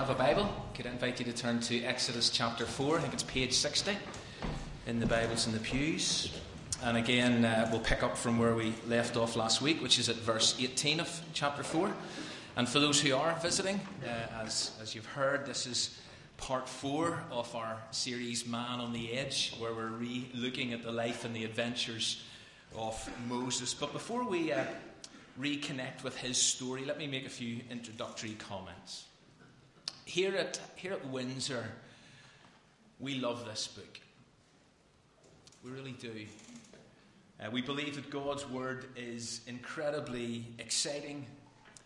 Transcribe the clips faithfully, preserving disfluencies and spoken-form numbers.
have a Bible, could I invite you to turn to Exodus chapter four. I think it's page sixty in the Bibles in the pews. And again, uh, we'll pick up from where we left off last week, which is at verse eighteen of chapter four. And for those who are visiting, uh, as, as you've heard, this is part four of our series, Man on the Edge, where we're re-looking at the life and the adventures of Moses. But before we uh, reconnect with his story, let me make a few introductory comments. Here at, here at Windsor, we love this book. We really do. Uh, we believe that God's Word is incredibly exciting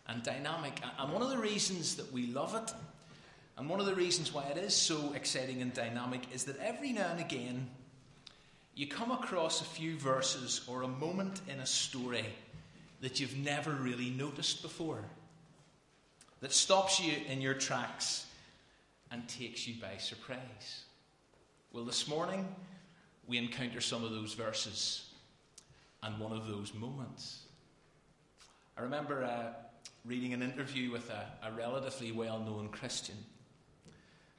and dynamic. And one of the reasons that we love it, and one of the reasons why it is so exciting and dynamic, is that every now and again, you come across a few verses or a moment in a story that you've never really noticed before, that stops you in your tracks and takes you by surprise. Well, this morning, we encounter some of those verses and one of those moments. I remember uh, reading an interview with a, a relatively well-known Christian,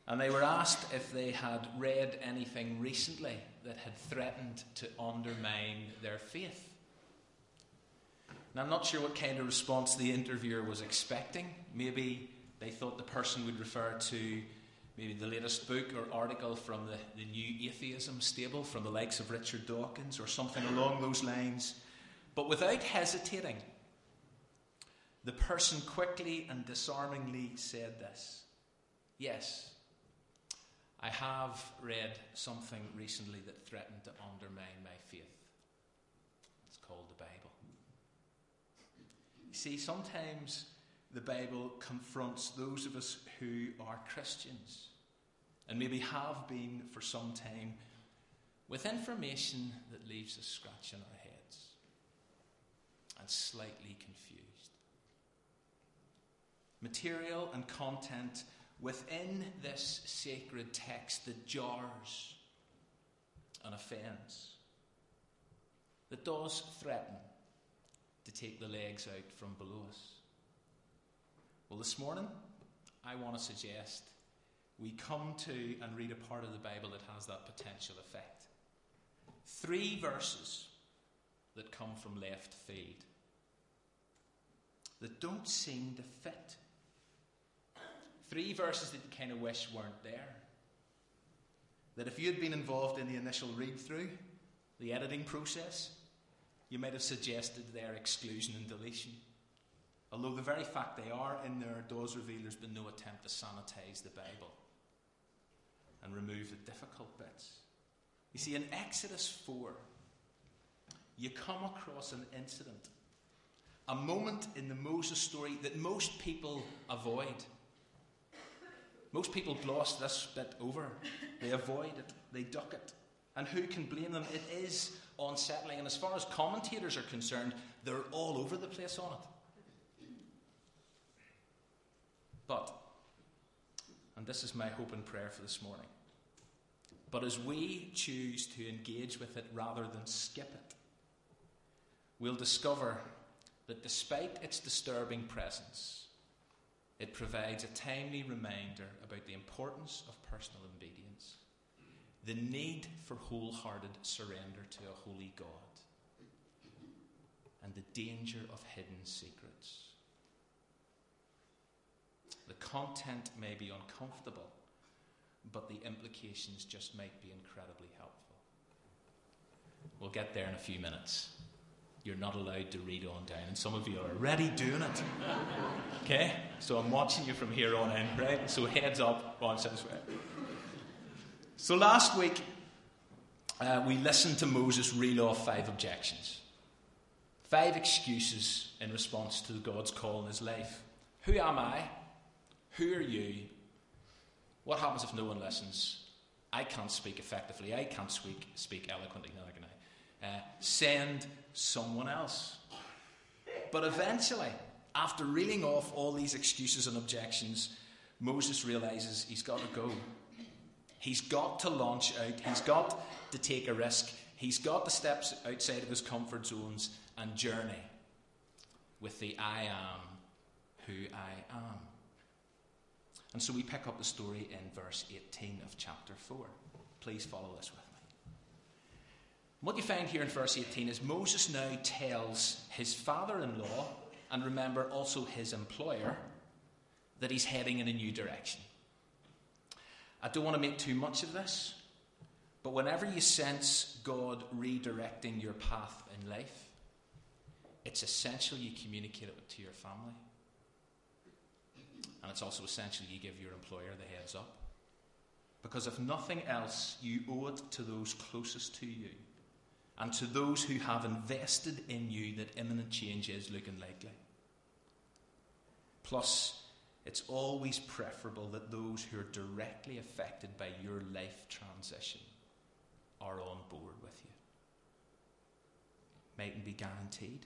and they were asked if they had read anything recently that had threatened to undermine their faith. And I'm not sure what kind of response the interviewer was expecting. Maybe they thought the person would refer to maybe the latest book or article from the, the New Atheism stable from the likes of Richard Dawkins or something along those lines. But without hesitating, the person quickly and disarmingly said this: "Yes, I have read something recently that threatened to undermine my faith. It's called the Bible." You see, sometimes the Bible confronts those of us who are Christians and maybe have been for some time with information that leaves a scratch in our heads and slightly confused. Material and content within this sacred text that jars and offends, that does threaten to take the legs out from below us. Well, this morning, I want to suggest we come to and read a part of the Bible that has that potential effect. Three verses that come from left field, that don't seem to fit. Three verses that you kind of wish weren't there. That if you'd been involved in the initial read-through, the editing process, you might have suggested their exclusion and deletion. Although the very fact they are in there does reveal there's been no attempt to sanitize the Bible and remove the difficult bits. You see, in Exodus four, you come across an incident, a moment in the Moses story that most people avoid. Most people gloss this bit over. They avoid it. They duck it. And who can blame them? It is unsettling. And as far as commentators are concerned, they're all over the place on it. But, and this is my hope and prayer for this morning, but as we choose to engage with it rather than skip it, we'll discover that despite its disturbing presence, it provides a timely reminder about the importance of personal obedience, the need for wholehearted surrender to a holy God, and the danger of hidden secrets. The content may be uncomfortable, but the implications just might be incredibly helpful. We'll get there in a few minutes. You're not allowed to read on down, and some of you are already doing it. Okay? So I'm watching you from here on in, right? So heads up, on says right. So last week, uh, we listened to Moses reel off five objections, five excuses in response to God's call in his life. Who am I? Who are you? What happens if no one listens? I can't speak effectively. I can't speak, speak eloquently. No, can I? Uh, send someone else. But eventually, after reeling off all these excuses and objections, Moses realizes he's got to go. He's got to launch out. He's got to take a risk. He's got to step outside of his comfort zones and journey with the I am who I am. And so we pick up the story in verse eighteen of chapter four. Please follow this with me. What you find here in verse eighteen is Moses now tells his father-in-law, and remember also his employer, that he's heading in a new direction. I don't want to make too much of this, but whenever you sense God redirecting your path in life, it's essential you communicate it to your family. And it's also essential you give your employer the heads up. Because if nothing else, you owe it to those closest to you and to those who have invested in you that imminent change is looking likely. Plus, it's always preferable that those who are directly affected by your life transition are on board with you. Mightn't be guaranteed,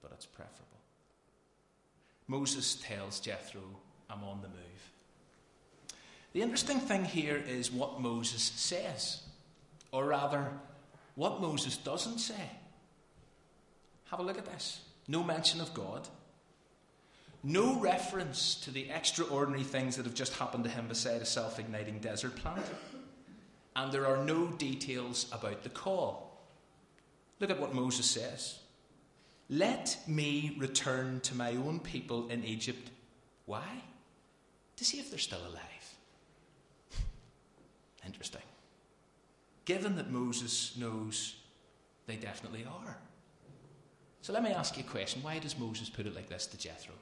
but it's preferable. Moses tells Jethro, I'm on the move. The interesting thing here is what Moses says, or rather, what Moses doesn't say. Have a look at this. No mention of God. No reference to the extraordinary things that have just happened to him beside a self-igniting desert plant. And there are no details about the call. Look at what Moses says. Let me return to my own people in Egypt. Why? To see if they're still alive. Interesting. Given that Moses knows they definitely are. So let me ask you a question. Why does Moses put it like this to Jethro?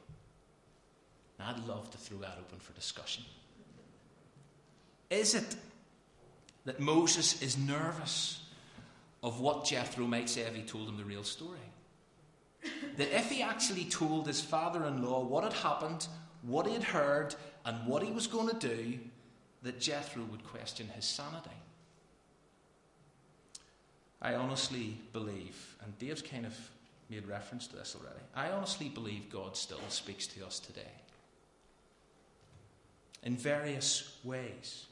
Now, I'd love to throw that open for discussion. Is it that Moses is nervous of what Jethro might say if he told him the real story? That if he actually told his father-in-law what had happened, what he had heard, and what he was going to do, that Jethro would question his sanity? I honestly believe, and Dave's kind of made reference to this already, I honestly believe God still speaks to us today in various ways.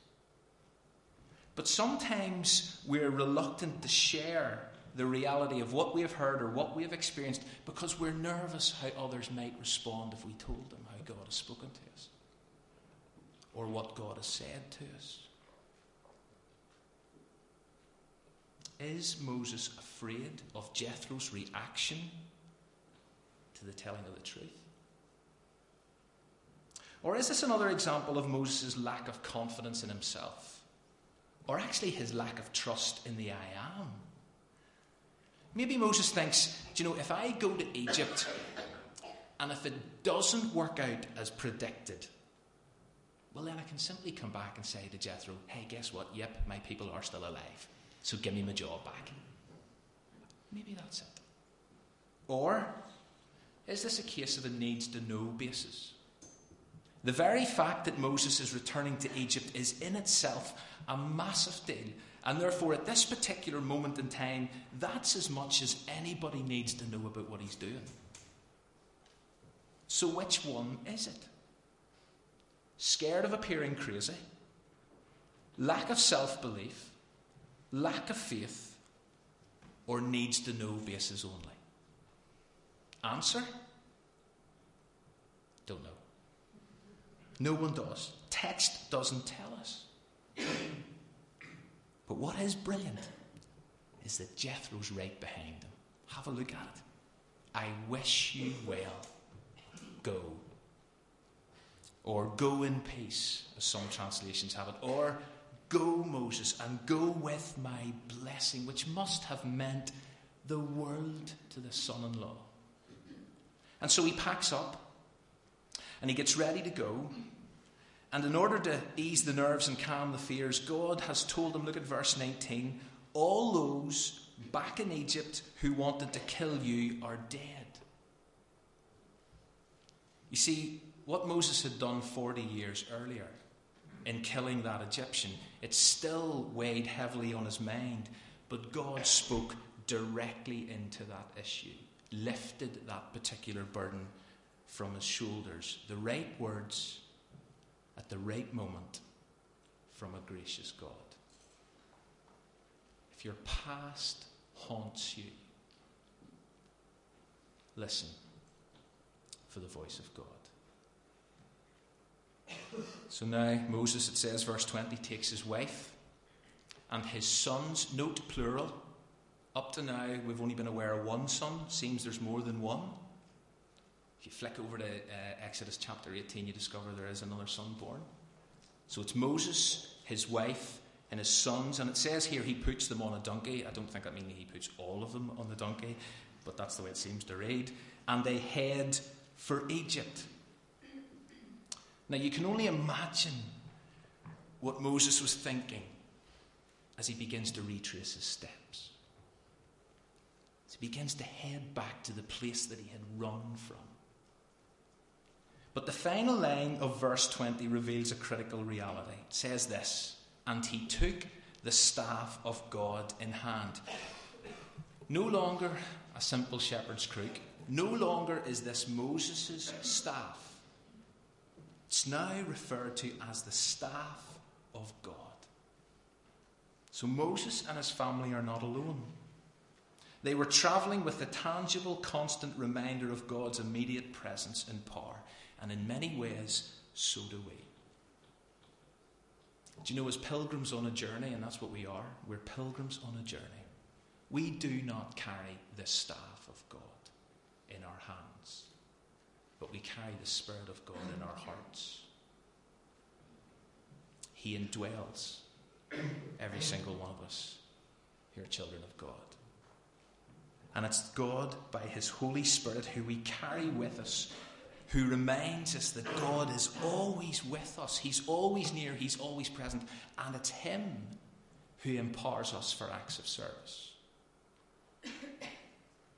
But sometimes we're reluctant to share the reality of what we have heard or what we have experienced because we're nervous how others might respond if we told them how God has spoken to us or what God has said to us. Is Moses afraid of Jethro's reaction to the telling of the truth? Or is this another example of Moses' lack of confidence in himself? Or actually his lack of trust in the I am? Maybe Moses thinks, do you know, if I go to Egypt and if it doesn't work out as predicted, well then I can simply come back and say to Jethro, hey, guess what? Yep, my people are still alive. So give me my job back. Maybe that's it. Or is this a case of a needs-to-know basis? The very fact that Moses is returning to Egypt is in itself a massive deal. And therefore, at this particular moment in time, that's as much as anybody needs to know about what he's doing. So which one is it? Scared of appearing crazy? Lack of self-belief? Lack of faith, or needs to know basis only? Answer? Don't know. No one does. Text doesn't tell us. But what is brilliant is that Jethro's right behind him. Have a look at it. I wish you well. Go. Or go in peace, as some translations have it. Or go, Moses, and go with my blessing, which must have meant the world to the son-in-law. And so he packs up, and he gets ready to go. And in order to ease the nerves and calm the fears, God has told him, look at verse nineteen, all those back in Egypt who wanted to kill you are dead. You see, what Moses had done forty years earlier in killing that Egyptian, it still weighed heavily on his mind, but God spoke directly into that issue, lifted that particular burden from his shoulders. The right words at the right moment from a gracious God. If your past haunts you, listen for the voice of God. So now Moses, it says, verse twenty, takes his wife and his sons, note plural. Up to now, we've only been aware of one son. Seems there's more than one. If you flick over to uh, Exodus chapter eighteen, you discover there is another son born. So it's Moses, his wife, and his sons. And it says here he puts them on a donkey. I don't think that means he puts all of them on the donkey, but that's the way it seems to read. And they head for Egypt. Now, you can only imagine what Moses was thinking as he begins to retrace his steps. As he begins to head back to the place that he had run from. But the final line of verse twenty reveals a critical reality. It says this, and he took the staff of God in hand. No longer a simple shepherd's crook. No longer is this Moses' staff. It's now referred to as the staff of God. So Moses and his family are not alone. They were travelling with the tangible, constant reminder of God's immediate presence and power. And in many ways, so do we. Do you know, as pilgrims on a journey, and that's what we are, we're pilgrims on a journey. We do not carry the staff of God in our hands. But we carry the Spirit of God in our hearts. He indwells every single one of us here, children of God. And it's God, by His Holy Spirit, who we carry with us, who reminds us that God is always with us. He's always near. He's always present. And it's Him who empowers us for acts of service.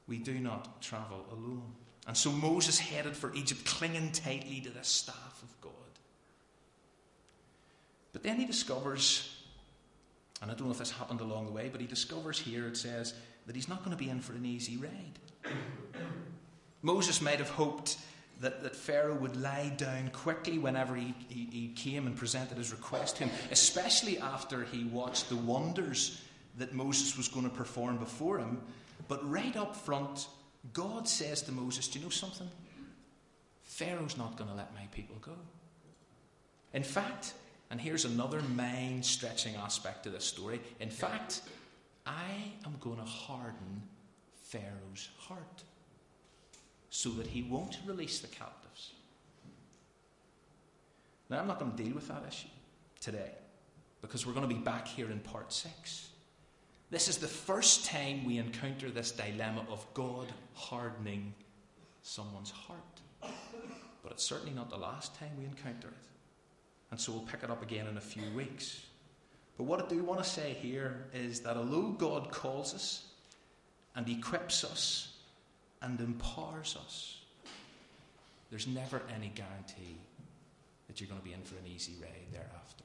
We do not travel alone. And so Moses headed for Egypt, clinging tightly to the staff of God. But then he discovers, and I don't know if this happened along the way, but he discovers here, it says, that he's not going to be in for an easy ride. Moses might have hoped that, that Pharaoh would lie down quickly whenever he, he, he came and presented his request to him, especially after he watched the wonders that Moses was going to perform before him. But right up front, God says to Moses, do you know something? Pharaoh's not going to let my people go. In fact, and here's another mind-stretching aspect to this story, in fact, I am going to harden Pharaoh's heart so that he won't release the captives. Now, I'm not going to deal with that issue today because we're going to be back here in part six. This is the first time we encounter this dilemma of God hardening someone's heart. But it's certainly not the last time we encounter it. And so we'll pick it up again in a few weeks. But what I do want to say here is that although God calls us and equips us and empowers us, there's never any guarantee that you're going to be in for an easy ride thereafter.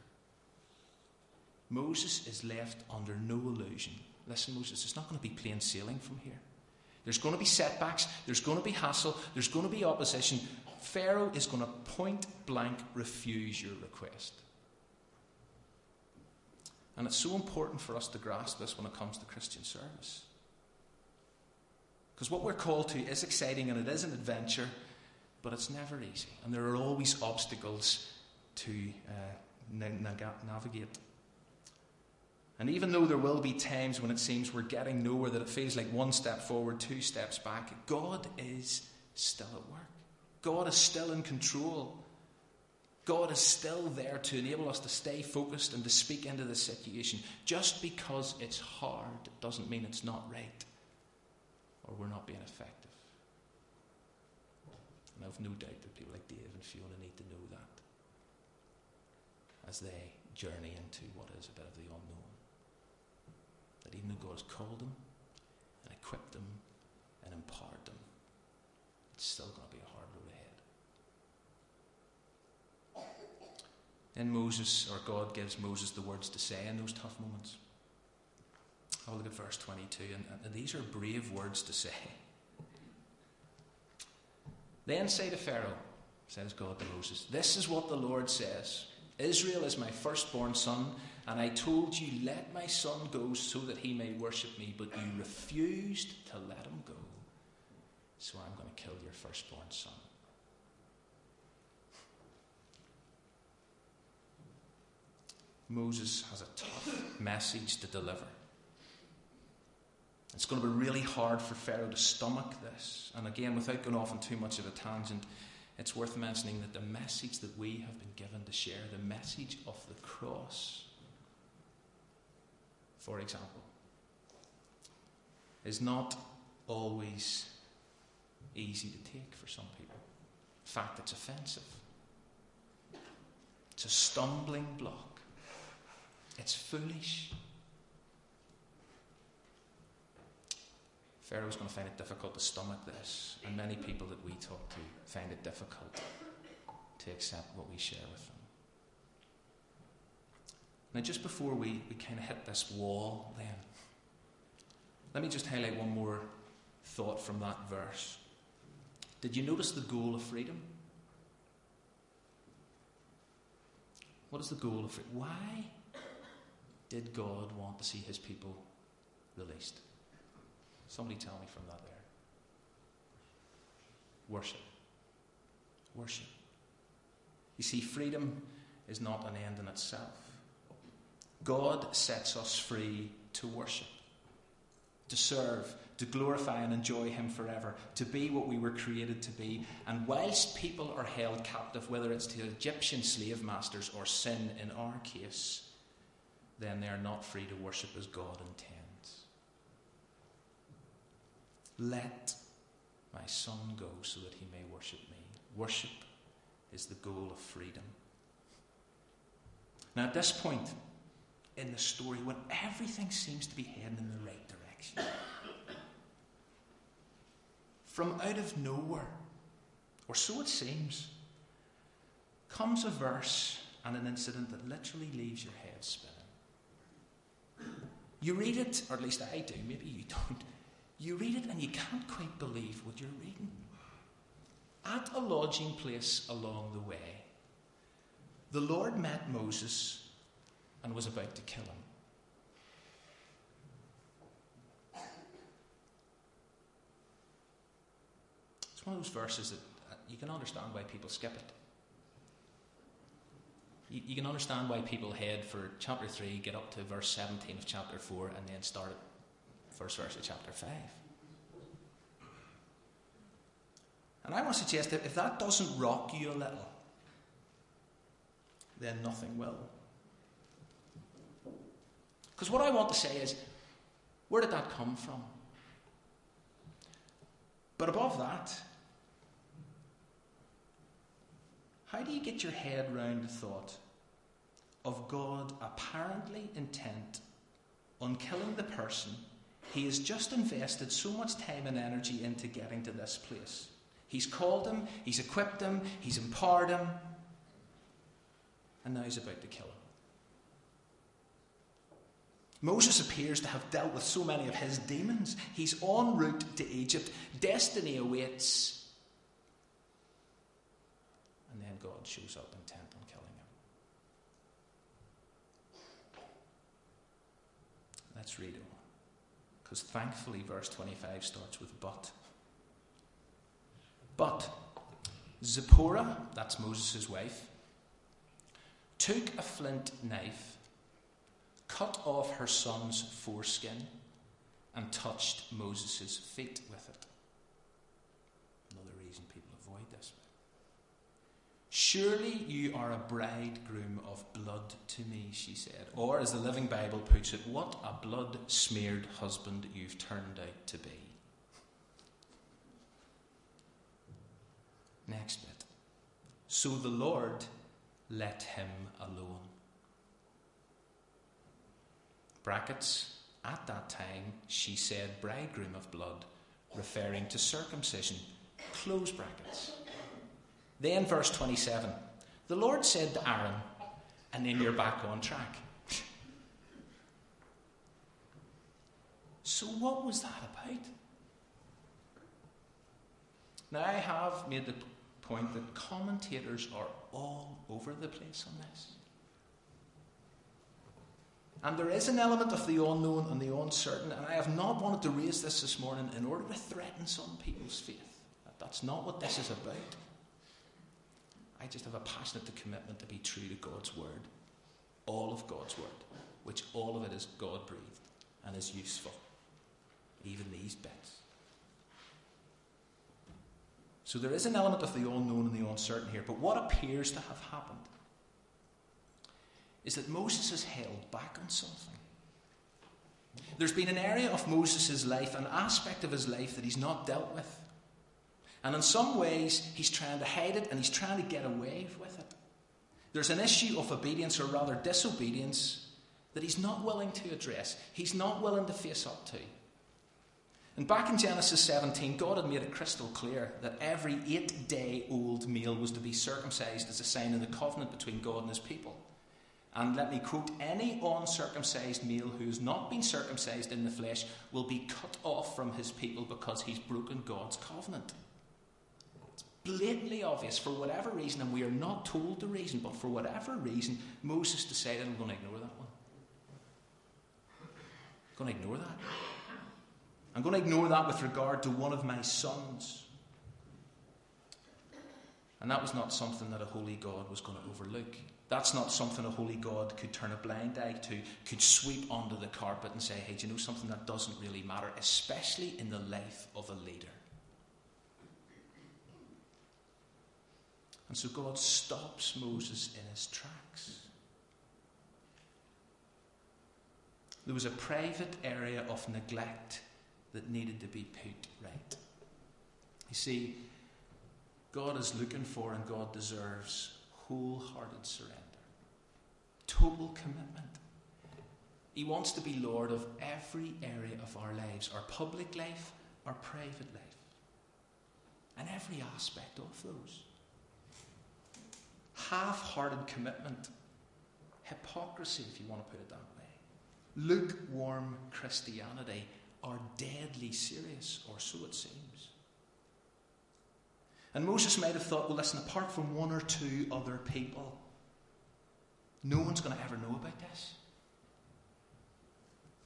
Moses is left under no illusion. Listen, Moses, it's not going to be plain sailing from here. There's going to be setbacks. There's going to be hassle. There's going to be opposition. Pharaoh is going to point blank refuse your request. And it's so important for us to grasp this when it comes to Christian service. Because what we're called to is exciting and it is an adventure, but it's never easy. And there are always obstacles to uh, na- navigate. And even though there will be times when it seems we're getting nowhere, that it feels like one step forward, two steps back, God is still at work. God is still in control. God is still there to enable us to stay focused and to speak into the situation. Just because it's hard doesn't mean it's not right or we're not being effective. And I've no doubt that people like Dave and Fiona need to know that as they journey into what is a bit of the unknown. That even though God has called them and equipped them and empowered them, it's still going to be a hard road ahead. Then Moses, or God gives Moses the words to say in those tough moments. Oh, look at verse twenty-two, and, and these are brave words to say. Then say to Pharaoh, says God to Moses, this is what the Lord says. Israel is my firstborn son, and I told you, let my son go so that he may worship me, but you refused to let him go, so I'm going to kill your firstborn son. Moses has a tough message to deliver. It's going to be really hard for Pharaoh to stomach this. And again, without going off on too much of a tangent, it's worth mentioning that the message that we have been given to share, the message of the cross, for example, is not always easy to take for some people. In fact, it's offensive. It's a stumbling block. It's foolish. Pharaoh's going to find it difficult to stomach this, and many people that we talk to find it difficult to accept what we share with them. Now, just before we, we kind of hit this wall then, let me just highlight one more thought from that verse. Did you notice the goal of freedom? What is the goal of freedom? Why did God want to see his people released? Somebody tell me from that there. Worship. Worship. You see, freedom is not an end in itself. God sets us free to worship, to serve, to glorify and enjoy him forever, to be what we were created to be. And whilst people are held captive, whether it's to Egyptian slave masters or sin in our case, then they are not free to worship as God intends. Let my son go so that he may worship me. Worship is the goal of freedom. Now at this point in the story, when everything seems to be heading in the right direction, from out of nowhere, or so it seems, comes a verse and an incident that literally leaves your head spinning. You read it, or at least I do, maybe you don't. You read it and you can't quite believe what you're reading. At a lodging place along the way, the Lord met Moses and was about to kill him. It's one of those verses that you can understand why people skip it. You, you can understand why people head for chapter three, get up to verse seventeen of chapter four, and then start it. First verse of chapter five. And I want to suggest that if that doesn't rock you a little, then nothing will. Because what I want to say is, where did that come from? But above that, how do you get your head round the thought of God apparently intent on killing the person he has just invested so much time and energy into getting to this place? He's called him, he's equipped him, he's empowered him, and now he's about to kill him. Moses appears to have dealt with so many of his demons. He's en route to Egypt. Destiny awaits. And then God shows up intent on killing him. Let's read on. Because thankfully verse twenty-five starts with but. But Zipporah, that's Moses' wife, took a flint knife, cut off her son's foreskin, and touched Moses' feet with it. Another reason people avoid this. Surely you are a bridegroom of blood to me, she said. Or, as the Living Bible puts it, what a blood-smeared husband you've turned out to be. Next bit. So the Lord let him alone. Brackets. At that time, she said, bridegroom of blood, referring to circumcision. Close brackets. Then verse twenty-seven, the Lord said to Aaron, and then you're back on track. So what was that about? Now I have made the point that commentators are all over the place on this. And there is an element of the unknown and the uncertain, and I have not wanted to raise this this morning in order to threaten some people's faith. That's not what this is about. I just have a passionate commitment to be true to God's word all of God's word, which all of it is God-breathed and is useful, even these bits. So there is an element of the unknown and the uncertain here, but what appears to have happened is that Moses is held back on something. There's been an area of Moses' life, an aspect of his life that he's not dealt with. And in some ways, he's trying to hide it and he's trying to get away with it. There's an issue of obedience, or rather disobedience, that he's not willing to address. He's not willing to face up to. And back in Genesis seventeen, God had made it crystal clear that every eight-day-old male was to be circumcised as a sign of the covenant between God and his people. And let me quote, any uncircumcised male who has not been circumcised in the flesh will be cut off from his people because he's broken God's covenant. It's blatantly obvious for whatever reason, and we are not told the reason, but for whatever reason, Moses decided, I'm going to ignore that one. I'm going to ignore that. I'm going to ignore that with regard to one of my sons. And that was not something that a holy God was going to overlook. That's not something a holy God could turn a blind eye to, could sweep under the carpet and say, hey, do you know something? That doesn't really matter, especially in the life of a leader. And so God stops Moses in his tracks. There was a private area of neglect that needed to be put right. You see, God is looking for and God deserves wholehearted surrender. Total commitment. He wants to be Lord of every area of our lives, our public life, our private life, and every aspect of those. Half-hearted commitment. Hypocrisy, if you want to put it that way. Lukewarm Christianity are deadly serious, or so it seems. And Moses might have thought, well, listen, apart from one or two other people, no one's going to ever know about this.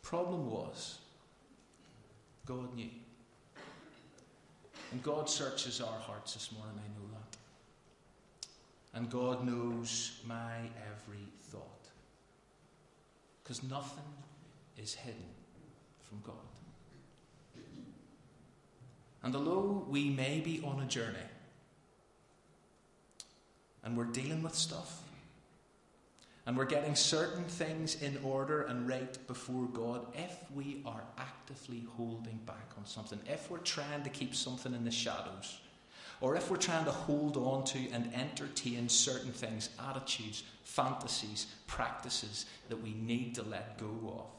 Problem was, God knew. And God searches our hearts this morning, I know that. And God knows my every thought. Because nothing is hidden from God. And although we may be on a journey, and we're dealing with stuff, and we're getting certain things in order and right before God, if we are actively holding back on something, if we're trying to keep something in the shadows, or if we're trying to hold on to and entertain certain things, attitudes, fantasies, practices that we need to let go of,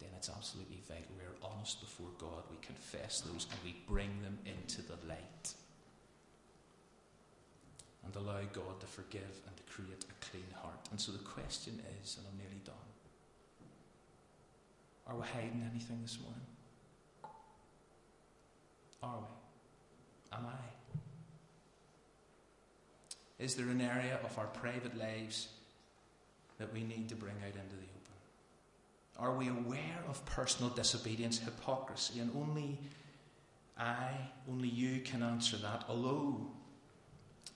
then it's absolutely vital. We're honest before God. We confess those and we bring them into the light. And allow God to forgive and to create a clean heart. And so the question is, and I'm nearly done, are we hiding anything this morning? Are we? Am I? Is there an area of our private lives that we need to bring out into the open? Are we aware of personal disobedience, hypocrisy? And only I, only you can answer that, although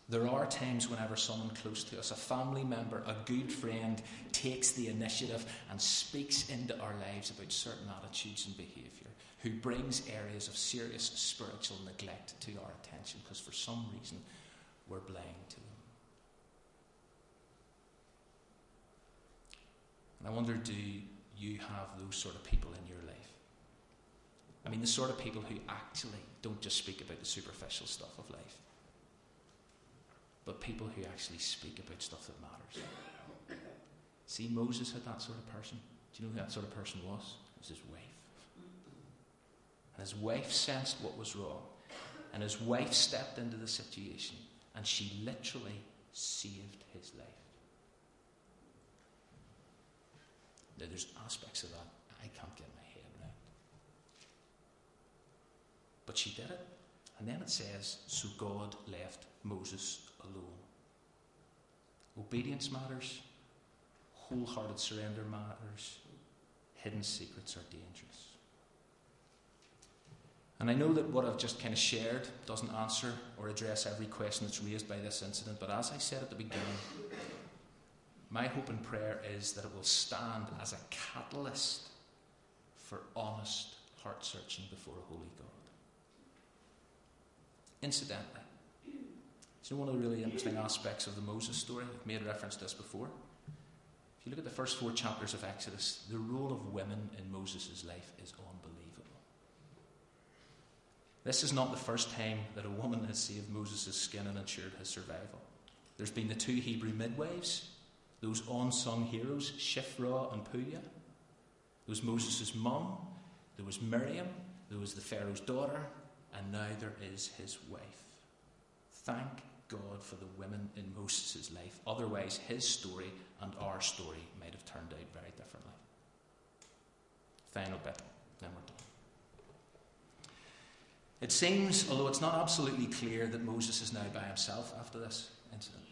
there are times whenever someone close to us, a family member, a good friend, takes the initiative and speaks into our lives about certain attitudes and behaviour, who brings areas of serious spiritual neglect to our attention because for some reason we're blind to them. And I wonder, do you have those sort of people in your life? I mean, the sort of people who actually don't just speak about the superficial stuff of life, but people who actually speak about stuff that matters. See, Moses had that sort of person. Do you know who that sort of person was? It was his wife. And his wife sensed what was wrong. And his wife stepped into the situation. And she literally saved his life. Now, there's aspects of that I can't get my head around. But she did it. And then it says, so God left Moses alone. Obedience matters. Wholehearted surrender matters. Hidden secrets are dangerous. And I know that what I've just kind of shared doesn't answer or address every question that's raised by this incident, but as I said at the beginning, My hope and prayer is that it will stand as a catalyst for honest heart searching before a holy God. Incidentally, you know, one of the really interesting aspects of the Moses story, I've made reference to this before. If you look at the first four chapters of Exodus, the role of women in Moses' life is unbelievable. This is not the first time that a woman has saved Moses' skin and ensured his survival. There's been the two Hebrew midwives, those unsung heroes, Shiphrah and Puah. There was Moses' mum, there was Miriam, there was the Pharaoh's daughter, and now there is his wife. Thank God for the women in Moses' life. Otherwise, his story and our story might have turned out very differently. Final bit, then we're done. It seems, although it's not absolutely clear, that Moses is now by himself after this incident.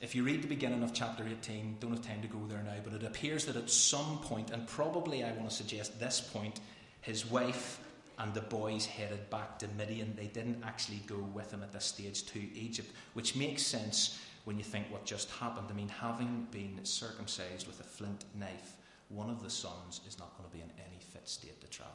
If you read the beginning of chapter eighteen, don't have time to go there now, but it appears that at some point, and probably I want to suggest this point, his wife and the boys headed back to Midian. They didn't actually go with him at this stage to Egypt, which makes sense when you think what just happened. I mean, having been circumcised with a flint knife, one of the sons is not going to be in any fit state to travel.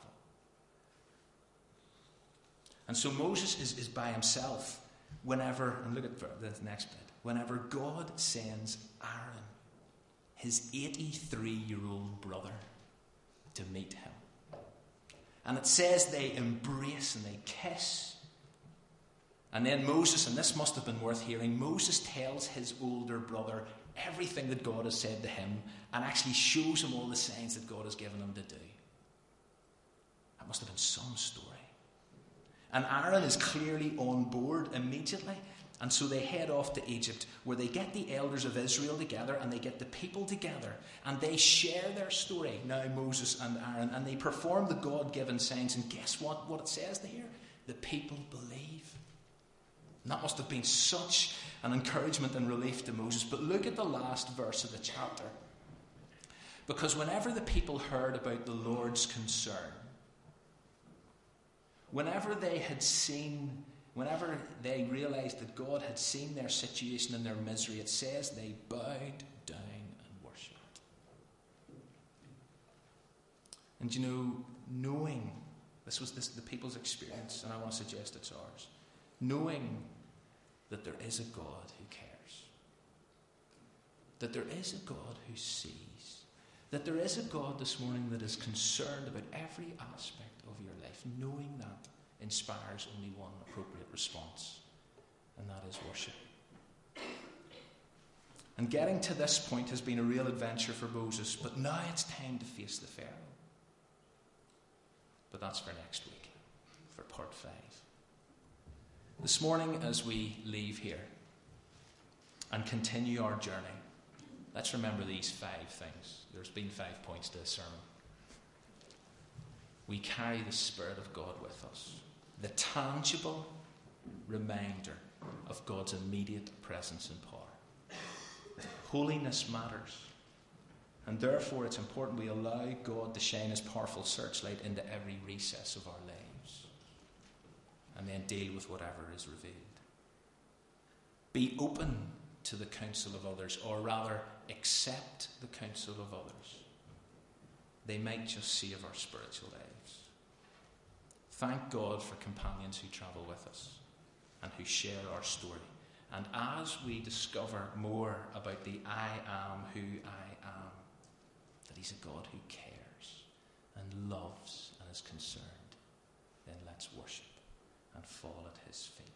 And so Moses is, is by himself whenever, and look at the next bit, whenever God sends Aaron, his eighty-three-year-old brother, to meet him. And it says they embrace and they kiss. And then Moses, and this must have been worth hearing, Moses tells his older brother everything that God has said to him and actually shows him all the signs that God has given him to do. That must have been some story. And Aaron is clearly on board immediately. And so they head off to Egypt, where they get the elders of Israel together and they get the people together and they share their story, now Moses and Aaron, and they perform the God-given signs. And guess what, what it says here? The people believe. And that must have been such an encouragement and relief to Moses. But look at the last verse of the chapter. Because whenever the people heard about the Lord's concern, whenever they had seen Whenever they realized that God had seen their situation and their misery, it says they bowed down and worshipped. And you know, knowing, this was this, the people's experience, and I want to suggest it's ours, knowing that there is a God who cares, that there is a God who sees, that there is a God this morning that is concerned about every aspect of your life, knowing that inspires only one appropriate response, and that is worship. And getting to this point has been a real adventure for Moses, but now it's time to face the Pharaoh. But that's for next week, for part five. This morning, as we leave here and continue our journey, let's remember these five things. There's been five points to this sermon. We carry the Spirit of God with us. The tangible reminder of God's immediate presence and power. Holiness matters. And therefore it's important we allow God to shine his powerful searchlight into every recess of our lives. And then deal with whatever is revealed. Be open to the counsel of others, or rather accept the counsel of others. They might just save our spiritual lives. Thank God for companions who travel with us and who share our story. And as we discover more about the I am who I am, that he's a God who cares and loves and is concerned, then let's worship and fall at his feet.